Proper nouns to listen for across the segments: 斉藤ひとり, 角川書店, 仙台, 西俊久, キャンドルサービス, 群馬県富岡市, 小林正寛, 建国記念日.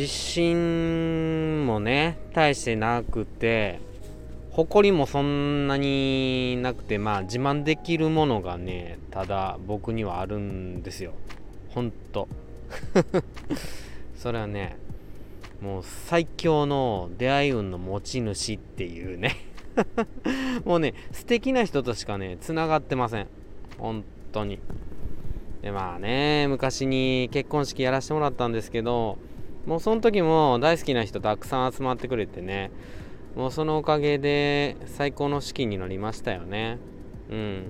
地震もね大してなくて、埃もそんなになくて、まあ自慢できるものがねただ僕にはあるんですよ、ほんとそれはねもう最強の出会い運の持ち主っていうねもうね素敵な人としかねつながってません、本当に。でまあね昔に結婚式やらせてもらったんですけど、もうその時も大好きな人たくさん集まってくれてね、もうそのおかげで最高の式になりましたよね。うん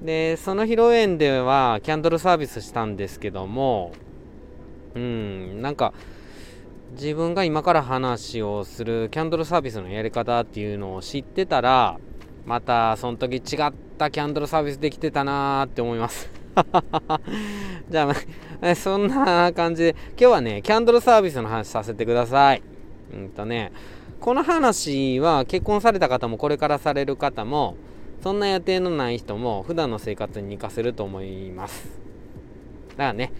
でその披露宴ではキャンドルサービスしたんですけども、なんか自分が今から話をするキャンドルサービスのやり方っていうのを知ってたら、またその時違ったキャンドルサービスできてたなーって思いますじゃあそんな感じで今日はねキャンドルサービスの話させてください。この話は結婚された方もこれからされる方も、そんな予定のない人も普段の生活に生かせると思います。だからね、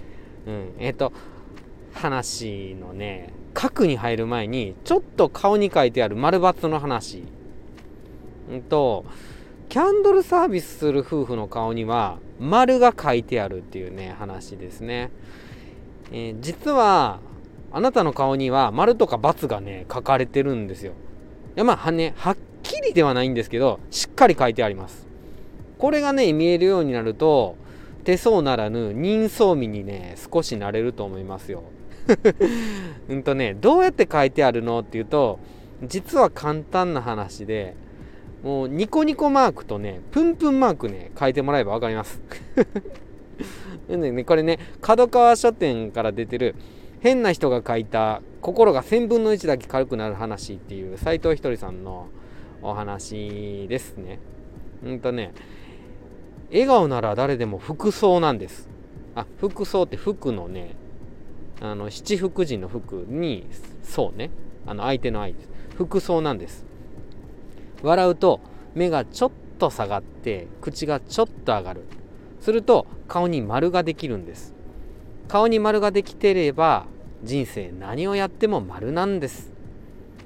話のね核に入る前にちょっと顔に書いてある○×の話、キャンドルサービスする夫婦の顔には丸が書いてあるっていうね話ですね。実はあなたの顔には丸とか×がね書かれてるんですよ。いやまあねはっきりではないんですけどしっかり書いてあります。これがね見えるようになると手相ならぬ人相見にね少しなれると思いますよどうやって書いてあるのっていうと、実は簡単な話で、もうニコニコマークとねプンプンマークね書いてもらえばわかりますこれね角川書店から出てる変な人が書いた心が1/1000だけ軽くなる話っていう斉藤ひとりさんのお話ですね。笑顔なら誰でも服装なんです。服装って服のね七福神の服にそうね相手の相手服装なんです。笑うと目がちょっと下がって口がちょっと上がる、すると顔に丸ができるんです。顔に丸ができていれば人生何をやっても丸なんです。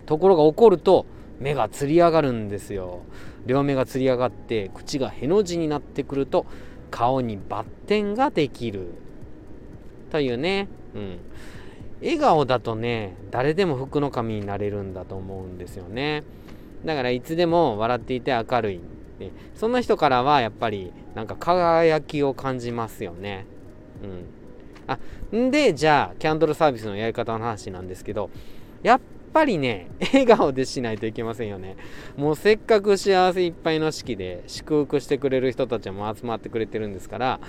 ところが怒ると目がつり上がるんですよ。両目がつり上がって口がへの字になってくると顔にバッテンができるというね、笑顔だとね誰でも福の神になれるんだと思うんですよね。だからいつでも笑っていて明るい、そんな人からはやっぱりなんか輝きを感じますよね。でじゃあキャンドルサービスのやり方の話なんですけど、やっぱりね笑顔でしないといけませんよね。もうせっかく幸せいっぱいの式で祝福してくれる人たちも集まってくれてるんですから、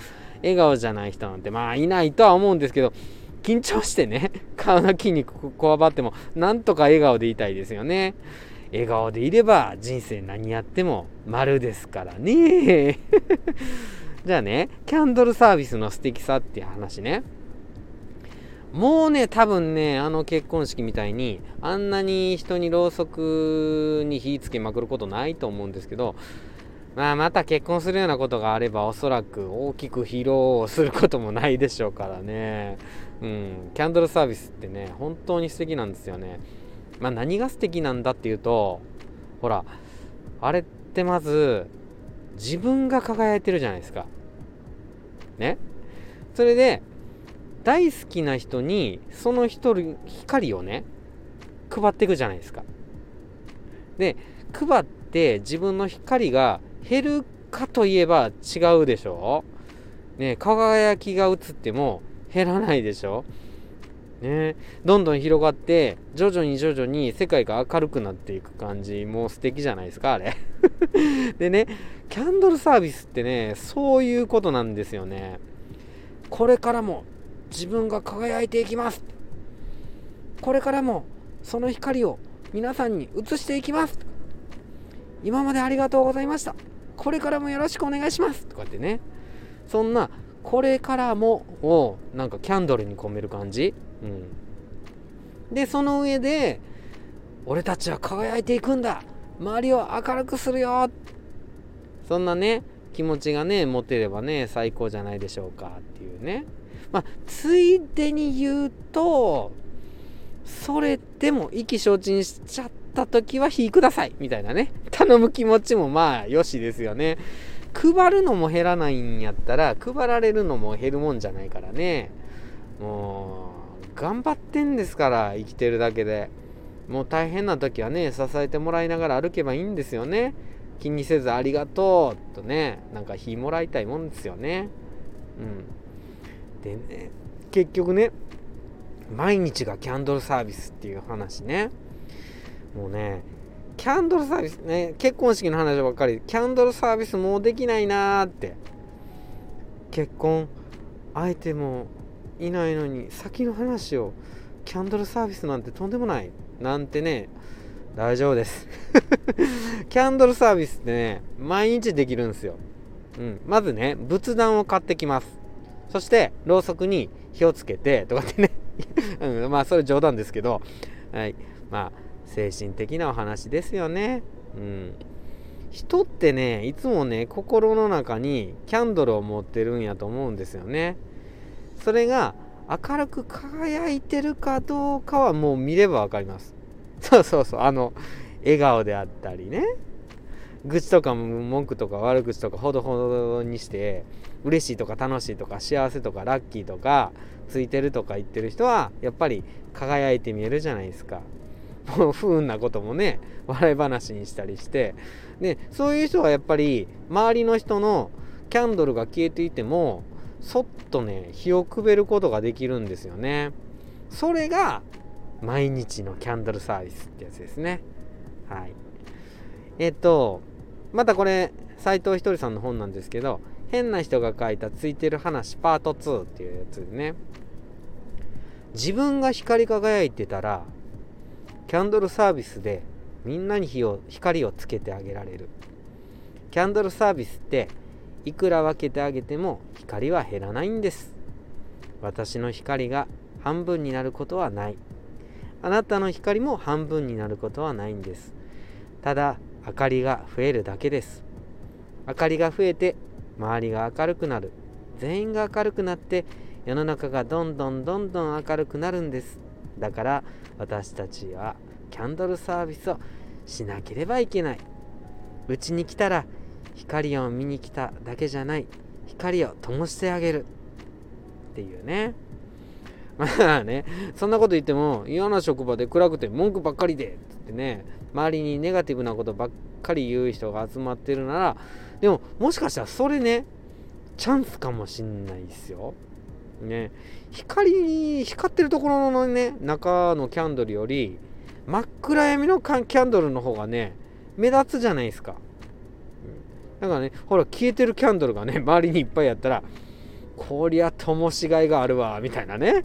笑顔じゃない人なんてまあいないとは思うんですけど、緊張してね顔の筋肉こわばってもなんとか笑顔でいたいですよね。笑顔でいれば人生何やっても丸ですからねじゃあねキャンドルサービスの素敵さっていう話ね。もうね多分ね結婚式みたいにあんなに人にろうそくに火つけまくることないと思うんですけど、また結婚するようなことがあればおそらく大きく披露することもないでしょうからね。キャンドルサービスってね本当に素敵なんですよね。何が素敵なんだっていうと、ほらあれってまず自分が輝いてるじゃないですかね。それで大好きな人にその光をね配っていくじゃないですか。で配って自分の光が減るかといえば違うでしょ、輝きが映っても減らないでしょ、どんどん広がって徐々に世界が明るくなっていく感じ、もう素敵じゃないですかあれでねキャンドルサービスってねそういうことなんですよね。これからも自分が輝いていきます。これからもその光を皆さんに映していきます。今までありがとうございました。これからもよろしくお願いします。とかってね、そんなこれからもをなんかキャンドルに込める感じ。でその上で俺たちは輝いていくんだ。周りを明るくするよ。そんなね気持ちがね持てればね最高じゃないでしょうかっていうね。ついでに言うとそれでも意気消沈しちゃった時は引いてくださいみたいなね、頼む気持ちもまあよしですよね。配るのも減らないんやったら配られるのも減るもんじゃないからね。もう頑張ってんですから、生きてるだけで。もう大変な時はね、支えてもらいながら歩けばいいんですよね。気にせずありがとうとね、なんか日もらいたいもんですよね。うん。でね、結局ね、毎日がキャンドルサービスっていう話ね。もうね、キャンドルサービスね、結婚式の話ばっかり。キャンドルサービスもうできないなーって、結婚相手もいないのに先の話をキャンドルサービスなんてとんでもないなんてね。大丈夫ですキャンドルサービスってね、毎日できるんですよ。まずね、仏壇を買ってきます。そしてろうそくに火をつけてとかってねまあそれ冗談ですけど、はい、まあ精神的なお話ですよね。人ってね、いつもね、心の中にキャンドルを持ってるんやと思うんですよね。それが明るく輝いてるかどうかはもう見ればわかります。そう、笑顔であったりね、愚痴とか文句とか悪口とかほどほどにして、嬉しいとか楽しいとか幸せとかラッキーとかついてるとか言ってる人はやっぱり輝いて見えるじゃないですか。もう不運なこともね、笑い話にしたりして、ね、そういう人はやっぱり周りの人のキャンドルが消えていてもそっとね、火をくべることができるんですよね。それが毎日のキャンドルサービスってやつですね。はい。またこれ斉藤ひとりさんの本なんですけど、変な人が書いたついてる話パート2っていうやつですね。自分が光り輝いてたらキャンドルサービスでみんなに光をつけてあげられる。キャンドルサービスっていくら分けてあげても光は減らないんです。私の光が半分になることはない。あなたの光も半分になることはないんです。ただ明かりが増えるだけです。明かりが増えて周りが明るくなる。全員が明るくなって世の中がどんどん明るくなるんです。だから私たちはキャンドルサービスをしなければいけない。うちに来たら光を見に来ただけじゃない、光を灯してあげるっていうね。まあね、そんなこと言っても嫌な職場で暗くて文句ばっかりでってね、周りにネガティブなことばっかり言う人が集まってるなら、でももしかしたらそれね、チャンスかもしんないですよね。光ってるところのね、中のキャンドルより真っ暗闇のキャンドルの方がね、目立つじゃないですか。だからね、ほら消えてるキャンドルがね、周りにいっぱいやったら、こりゃ灯しがいがあるわみたいなね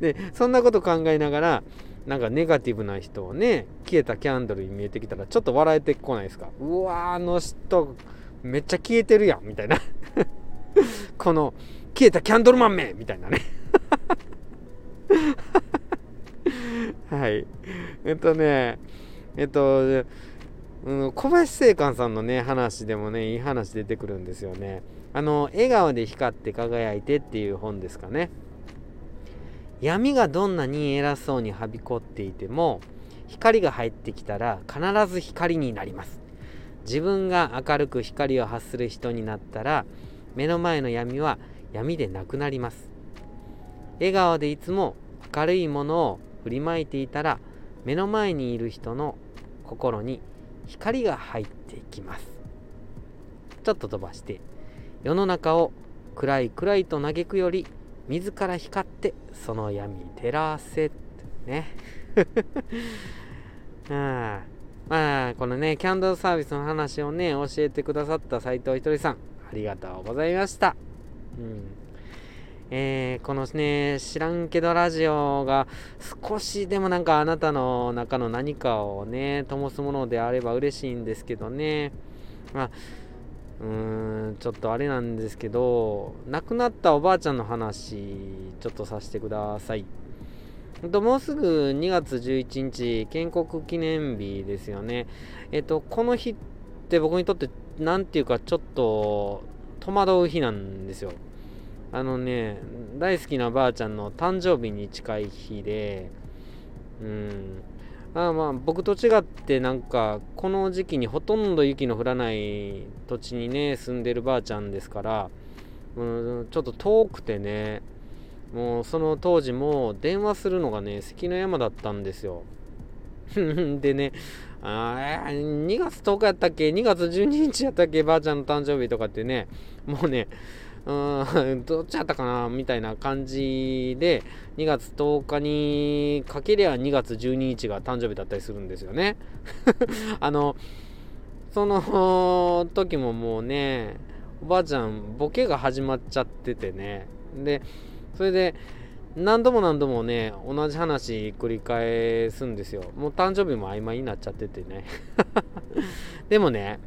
で、そんなこと考えながら、なんかネガティブな人をね、消えたキャンドルに見えてきたらちょっと笑えてこないですか。うわ、あの人めっちゃ消えてるやんみたいなこの消えたキャンドルマンめみたいなねはい、小林正寛さんのね話でもね、いい話出てくるんですよね。笑顔で光って輝いてっていう本ですかね。闇がどんなに偉そうにはびこっていても、光が入ってきたら必ず光になります。自分が明るく光を発する人になったら、目の前の闇は闇でなくなります。笑顔でいつも明るいものを振りまいていたら、目の前にいる人の心に光が入っていきます。ちょっと飛ばして、世の中を暗いと嘆くより、自ら光ってその闇照らせねまあこのね、キャンドルサービスの話をね、教えてくださった斉藤ひとりさん、ありがとうございました。このね、知らんけどラジオが少しでもなんかあなたの中の何かをね、灯すものであれば嬉しいんですけどね。まあちょっとあれなんですけど、亡くなったおばあちゃんの話ちょっとさせてください。もうすぐ2月11日、建国記念日ですよね。この日って僕にとってなんていうか、ちょっと戸惑う日なんですよ。あのね、大好きなばあちゃんの誕生日に近い日で、まあ僕と違ってなんかこの時期にほとんど雪の降らない土地にね住んでるばあちゃんですから、ちょっと遠くてね、もうその当時も電話するのがね関の山だったんですよ。でね、2月10日やったっけ、2月12日やったっけ、ばあちゃんの誕生日とかってね、もうね、どっちやったかなみたいな感じで、2月10日にかけりゃ2月12日が誕生日だったりするんですよね。その時ももうね、おばあちゃんボケが始まっちゃっててね、でそれで何度もね同じ話繰り返すんですよ。もう誕生日も曖昧になっちゃっててね。でもね、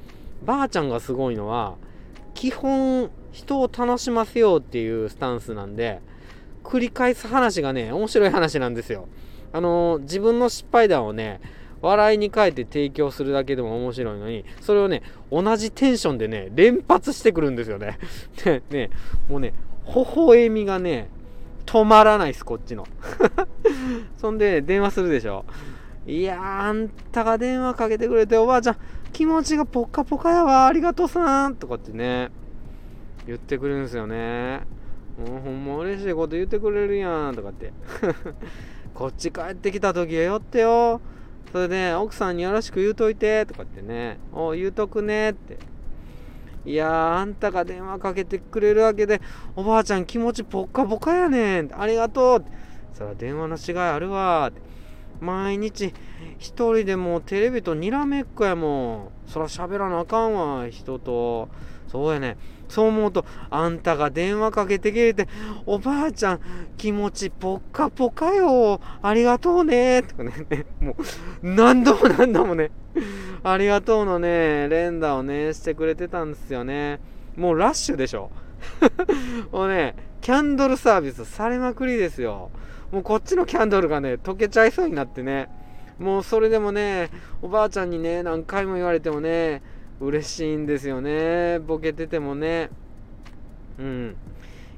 ばあちゃんがすごいのは基本人を楽しませようっていうスタンスなんで、繰り返す話がね面白い話なんですよ。自分の失敗談をね笑いに変えて提供するだけでも面白いのに、それをね同じテンションでね連発してくるんですよね。でね、もうね微笑みがね止まらないですこっちの。そんで電話するでしょ。いやー、あんたが電話かけてくれておばあちゃん気持ちがポッカポカやわ、ありがとうさんとかってね言ってくれるんですよね。もうほんま嬉しいこと言ってくれるやんとかって。こっち帰ってきた時は寄ってよ、それで奥さんによろしく言うといてとかってね、お言うとくねって。いやー、あんたが電話かけてくれるわけでおばあちゃん気持ちポッカポカやねん、ありがとうって。そら電話の違いあるわって。毎日一人でもうテレビとにらめっこやもん、そら喋らなあかんわ人と。そうやね、そう思うとあんたが電話かけてくれておばあちゃん気持ちポッカポカよ、ありがとうねとかね、もう何度もねありがとうのね連打をねしてくれてたんですよね。もうラッシュでしょ。もうねキャンドルサービスされまくりですよ。もうこっちのキャンドルがね溶けちゃいそうになってね、もうそれでもねおばあちゃんにね何回も言われてもね嬉しいんですよね。ボケててもね、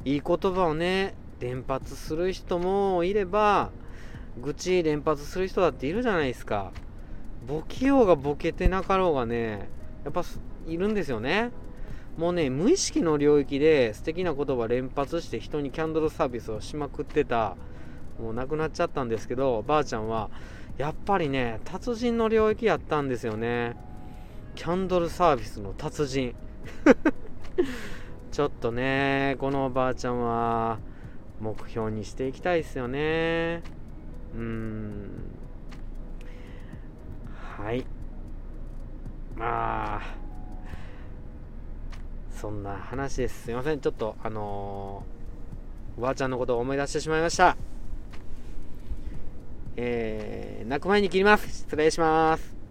いい言葉をね連発する人もいれば愚痴連発する人だっているじゃないですか。ボケようがボケてなかろうがね、やっぱいるんですよね。もうね無意識の領域で素敵な言葉連発して人にキャンドルサービスをしまくってた、もう亡くなっちゃったんですけど、ばあちゃんはやっぱりね達人の領域やったんですよね。キャンドルサービスの達人。ちょっとねこのおばあちゃんは目標にしていきたいですよね。はい、まあそんな話です。すいません、ちょっとおばあちゃんのことを思い出してしまいました。泣く前に切ります。失礼します。